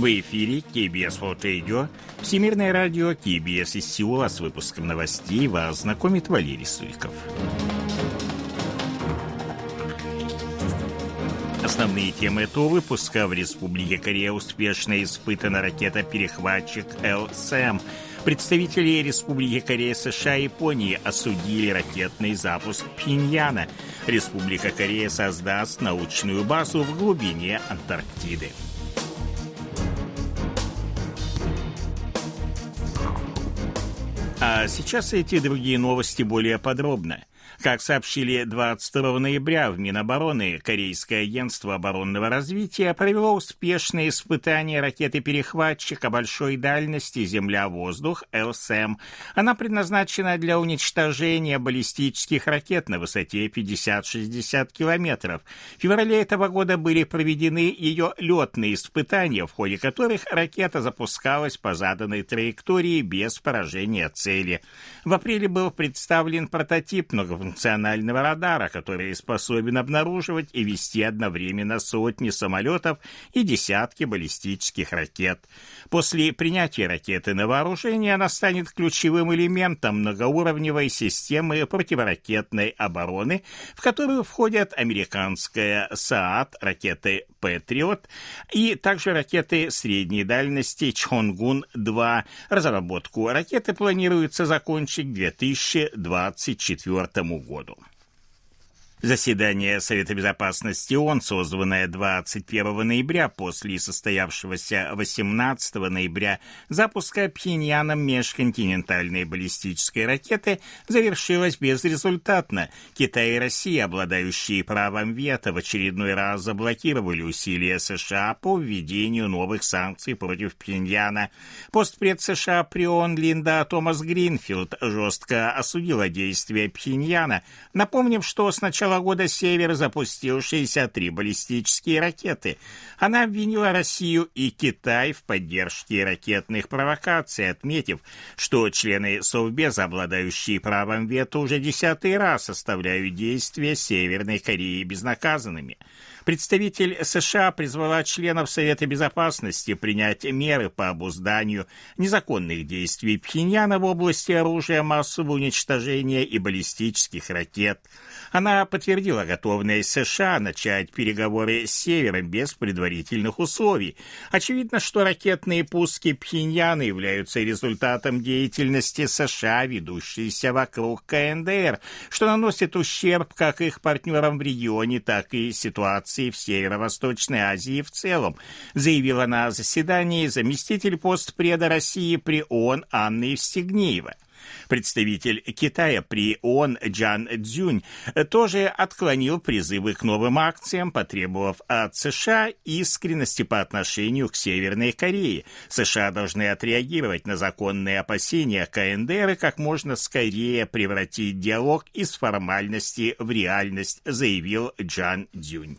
В эфире KBS World Radio, Всемирное радио, KBS из Сеула. С выпуском новостей вас знакомит Валерий Суйков. Основные темы этого выпуска. В Республике Корея успешно испытана ракета-перехватчик LSM. Представители Республики Корея, США и Японии осудили ракетный запуск Пхеньяна. Республика Корея создаст научную базу в глубине Антарктиды. А сейчас эти другие новости более подробно. Как сообщили 22 ноября в Минобороны, Корейское агентство оборонного развития провело успешное испытание ракеты-перехватчика большой дальности «Земля-воздух» ЛСМ. Она предназначена для уничтожения баллистических ракет на высоте 50-60 километров. В феврале этого года были проведены ее летные испытания, в ходе которых ракета запускалась по заданной траектории без поражения цели. В апреле был представлен прототип многофункционального радара, который способен обнаруживать и вести одновременно сотни самолетов и десятки баллистических ракет. После принятия ракеты на вооружение она станет ключевым элементом многоуровневой системы противоракетной обороны, в которую входят американская СААТ, ракеты «Патриот» и также ракеты средней дальности «Чхонгун-2». Разработку ракеты планируется закончить к 2024 году. Заседание Совета Безопасности ООН, созванное 21 ноября после состоявшегося 18 ноября запуска Пхеньяном межконтинентальной баллистической ракеты, завершилось безрезультатно. Китай и Россия, обладающие правом вето, в очередной раз заблокировали усилия США по введению новых санкций против Пхеньяна. Постпред США при ООН Линда Томас Гринфилд жестко осудила действия Пхеньяна, напомнив, что с начала года Север запустил 63 баллистические ракеты. Она обвинила Россию и Китай в поддержке ракетных провокаций, отметив, что члены Совбеза, обладающие правом вето, уже 10-й раз составляют действия Северной Кореи безнаказанными. Представитель США призвала членов Совета Безопасности принять меры по обузданию незаконных действий Пхеньяна в области оружия массового уничтожения и баллистических ракет. Она подтвердила готовность США начать переговоры с Севером без предварительных условий. Очевидно, что ракетные пуски Пхеньяна являются результатом деятельности США, ведущейся вокруг КНДР, что наносит ущерб как их партнерам в регионе, так и ситуации в Северо-Восточной Азии в целом, заявила на заседании заместитель постпреда России при ООН Анна Евстигнеева. Представитель Китая при ООН Чжан Цзюнь тоже отклонил призывы к новым акциям, потребовав от США искренности по отношению к Северной Корее. США должны отреагировать на законные опасения КНДР и как можно скорее превратить диалог из формальности в реальность, заявил Чжан Цзюнь.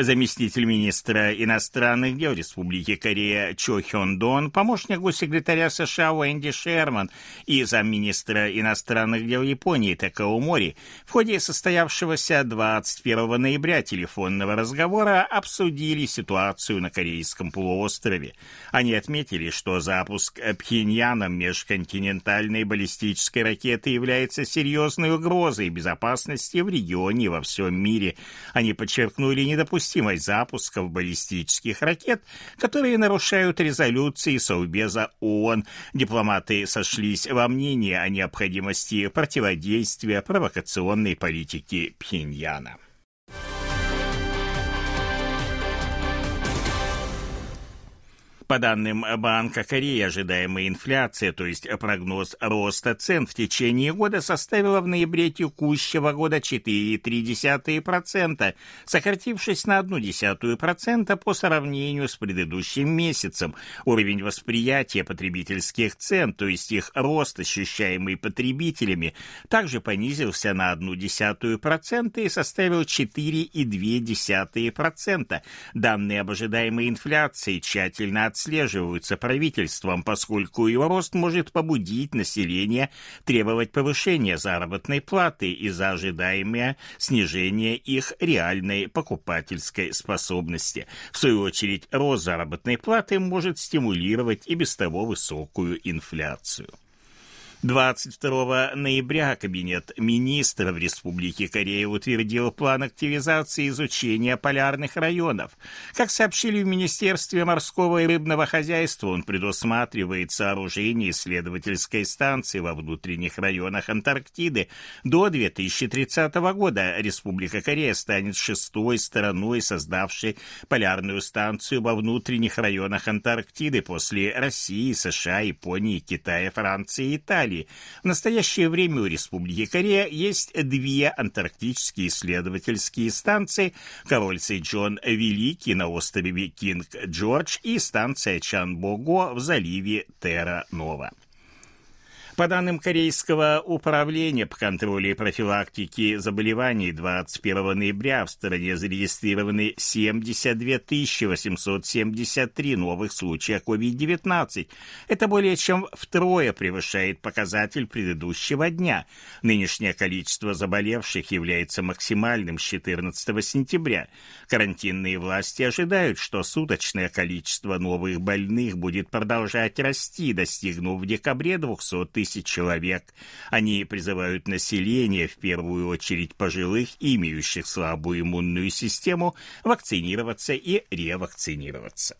Заместитель министра иностранных дел Республики Корея Чо Хён Дон, помощник госсекретаря США Уэнди Шерман и замминистра иностранных дел Японии Тэкао Мори в ходе состоявшегося 21 ноября телефонного разговора обсудили ситуацию на Корейском полуострове. Они отметили, что запуск Пхеньяном межконтинентальной баллистической ракеты является серьезной угрозой безопасности в регионе и во всем мире. Они подчеркнули недопустимость запусков баллистических ракет, которые нарушают резолюции Совбеза ООН. Дипломаты сошлись во мнении о необходимости противодействия провокационной политике Пхеньяна. По данным Банка Кореи, ожидаемая инфляция, то есть прогноз роста цен в течение года, составила в ноябре текущего года 4,3%, сократившись на 0,1% по сравнению с предыдущим месяцем. Уровень восприятия потребительских цен, то есть их рост, ощущаемый потребителями, также понизился на 0,1% и составил 4,2%. Данные об ожидаемой инфляции тщательно оцениваются отслеживаются правительством, поскольку его рост может побудить население требовать повышения заработной платы из-за ожидаемого снижения их реальной покупательской способности. В свою очередь, рост заработной платы может стимулировать и без того высокую инфляцию. 22 ноября Кабинет министров Республики Корея утвердил план активизации изучения полярных районов. Как сообщили в Министерстве морского и рыбного хозяйства, он предусматривает сооружение исследовательской станции во внутренних районах Антарктиды. До 2030 года Республика Корея станет шестой страной, создавшей полярную станцию во внутренних районах Антарктиды после России, США, Японии, Китая, Франции и Италии. В настоящее время у Республики Корея есть две антарктические исследовательские станции: корольцы Джон Великий на острове Кинг-Джордж и станция Чан-Бого в заливе Терра-Нова. По данным Корейского управления по контролю и профилактике заболеваний, 21 ноября в стране зарегистрированы 72 873 новых случая COVID-19. Это более чем втрое превышает показатель предыдущего дня. Нынешнее количество заболевших является максимальным с 14 сентября. Карантинные власти ожидают, что суточное количество новых больных будет продолжать расти, достигнув в декабре 200 тысяч человек. Они призывают население, в первую очередь пожилых, имеющих слабую иммунную систему, вакцинироваться и ревакцинироваться.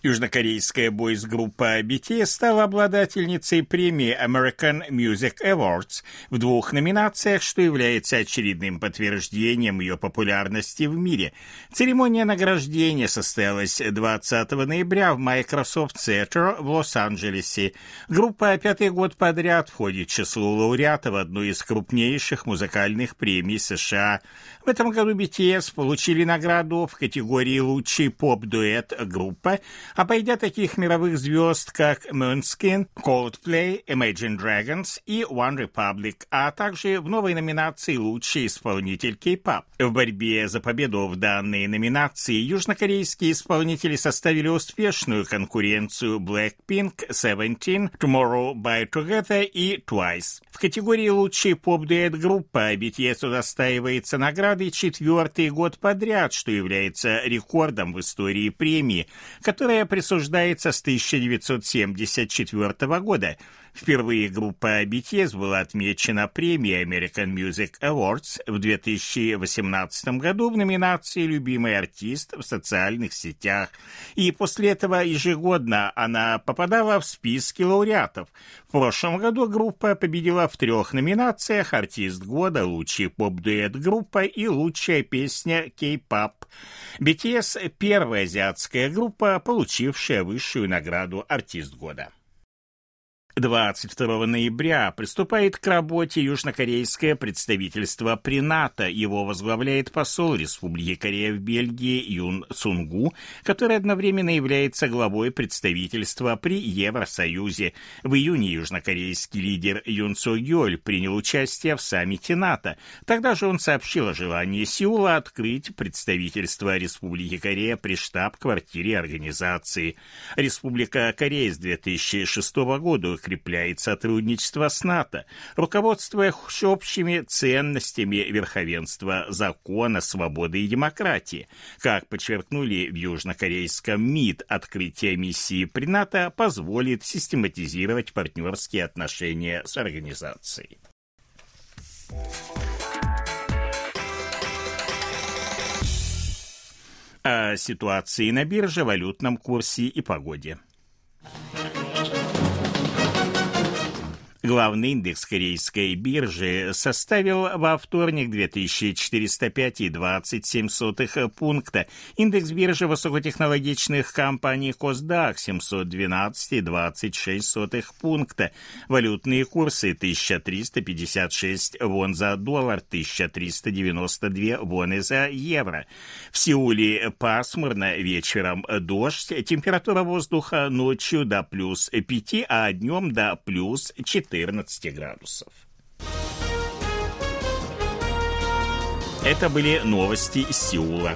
Южнокорейская бойс-группа BTS стала обладательницей премии American Music Awards в двух номинациях, что является очередным подтверждением ее популярности в мире. Церемония награждения состоялась 20 ноября в Microsoft Center в Лос-Анджелесе. Группа 5-й год подряд входит в число лауреатов одной из крупнейших музыкальных премий США. В этом году BTS получили награду в категории «Лучший поп-дуэт группа», обойдя таких мировых звезд, как Moonskin, Coldplay, Imagine Dragons и One Republic, а также в новой номинации «Лучший исполнитель кей-поп». В борьбе за победу в данной номинации южнокорейские исполнители составили успешную конкуренцию Blackpink, Seventeen, Tomorrow by Together и Twice. В категории «Лучший поп-дуэт группа» BTS удостаивается награды 4-й год подряд, что является рекордом в истории премии, которая присуждается с 1974 года. Впервые группа BTS была отмечена премией American Music Awards в 2018 году в номинации «Любимый артист в социальных сетях». И после этого ежегодно она попадала в списки лауреатов. В прошлом году группа победила в трех номинациях: «Артист года», «Лучший поп-дуэт группа» и «Лучшая песня кей-поп». BTS – первая азиатская группа, получившая высшую награду «Артист года». 22 ноября приступает к работе южнокорейское представительство при НАТО. Его возглавляет посол Республики Корея в Бельгии Юн Сунгу, который одновременно является главой представительства при Евросоюзе. В июне южнокорейский лидер Юн Цу Гёль принял участие в саммите НАТО. Тогда же он сообщил о желании Сеула открыть представительство Республики Корея при штаб-квартире организации. Республика Корея с 2006 года укрепляет сотрудничество с НАТО, руководствуясь общими ценностями верховенства закона, свободы и демократии. Как подчеркнули в южнокорейском МИД, открытие миссии при НАТО позволит систематизировать партнерские отношения с организацией. О ситуации на бирже, валютном курсе и погоде. Главный индекс корейской биржи составил во вторник 2405,27 пункта. Индекс биржи высокотехнологичных компаний KOSDAQ 712,26 пункта. Валютные курсы: 1356 вон за доллар, 1392 воны за евро. В Сеуле пасмурно, вечером дождь. Температура воздуха ночью до плюс 5, а днем до плюс 14 градусов. Это были новости из Сеула.